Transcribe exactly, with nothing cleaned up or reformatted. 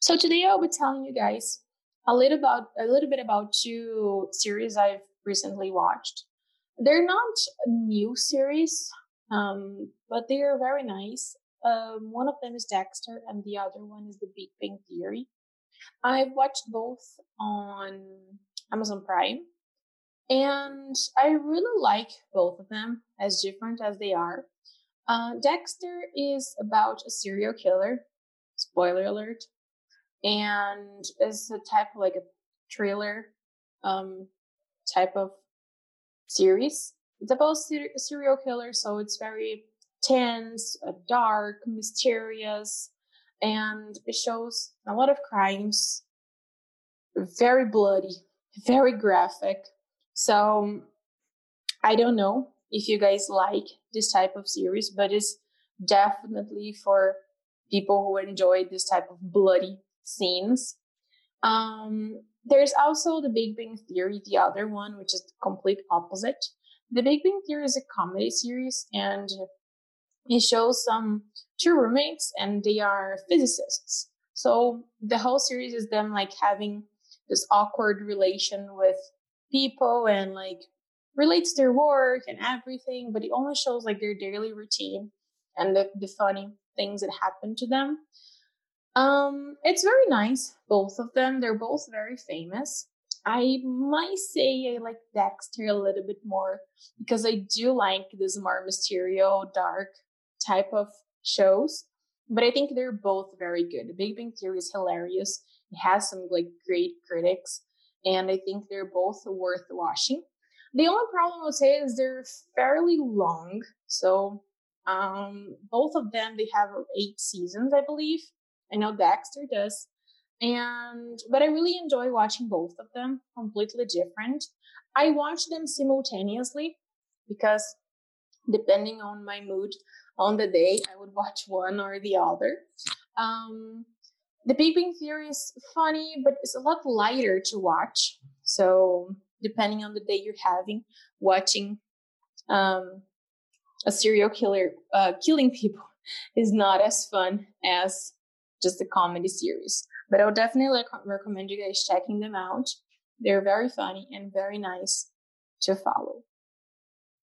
So today I'll be telling you guys a little about a little bit about two series I've recently watched. They're not new series, um, but they are very nice. Um, one of them is Dexter, and the other one is The Big Bang Theory. I've watched both on Amazon Prime, and I really like both of them, as different as they are. Uh, Dexter is about a serial killer, spoiler alert, and it's a type of like a thriller um, type of series. It's about ser- serial killer, so it's very tense, dark, mysterious, and it shows a lot of crimes, very bloody, very graphic. So I don't know if you guys like this type of series, but it's definitely for people who enjoy this type of bloody scenes. Um, there's also The Big Bang Theory, the other one, which is the complete opposite. The Big Bang Theory is a comedy series, and it shows some two roommates, and they are physicists. So the whole series is them like having this awkward relation with people and like relates their work and everything, but it only shows like their daily routine and the, the funny things that happen to them. Um, it's very nice, both of them. They're both very famous. I might say I like Dexter a little bit more because I do like this more mysterious, dark type of shows, but I think they're both very good. The Big Bang Theory is hilarious. It has some like great critics, and I think they're both worth watching. The only problem I would say is they're fairly long. So um, both of them, they have eight seasons, I believe. I know Dexter does. And but I really enjoy watching both of them, completely different. I watch them simultaneously because depending on my mood on the day, I would watch one or the other. Um, the Big Bang Theory is funny, but it's a lot lighter to watch. So depending on the day you're having, watching um, a serial killer uh, killing people is not as fun as just a comedy series. But I would definitely like, recommend you guys checking them out. They're very funny and very nice to follow.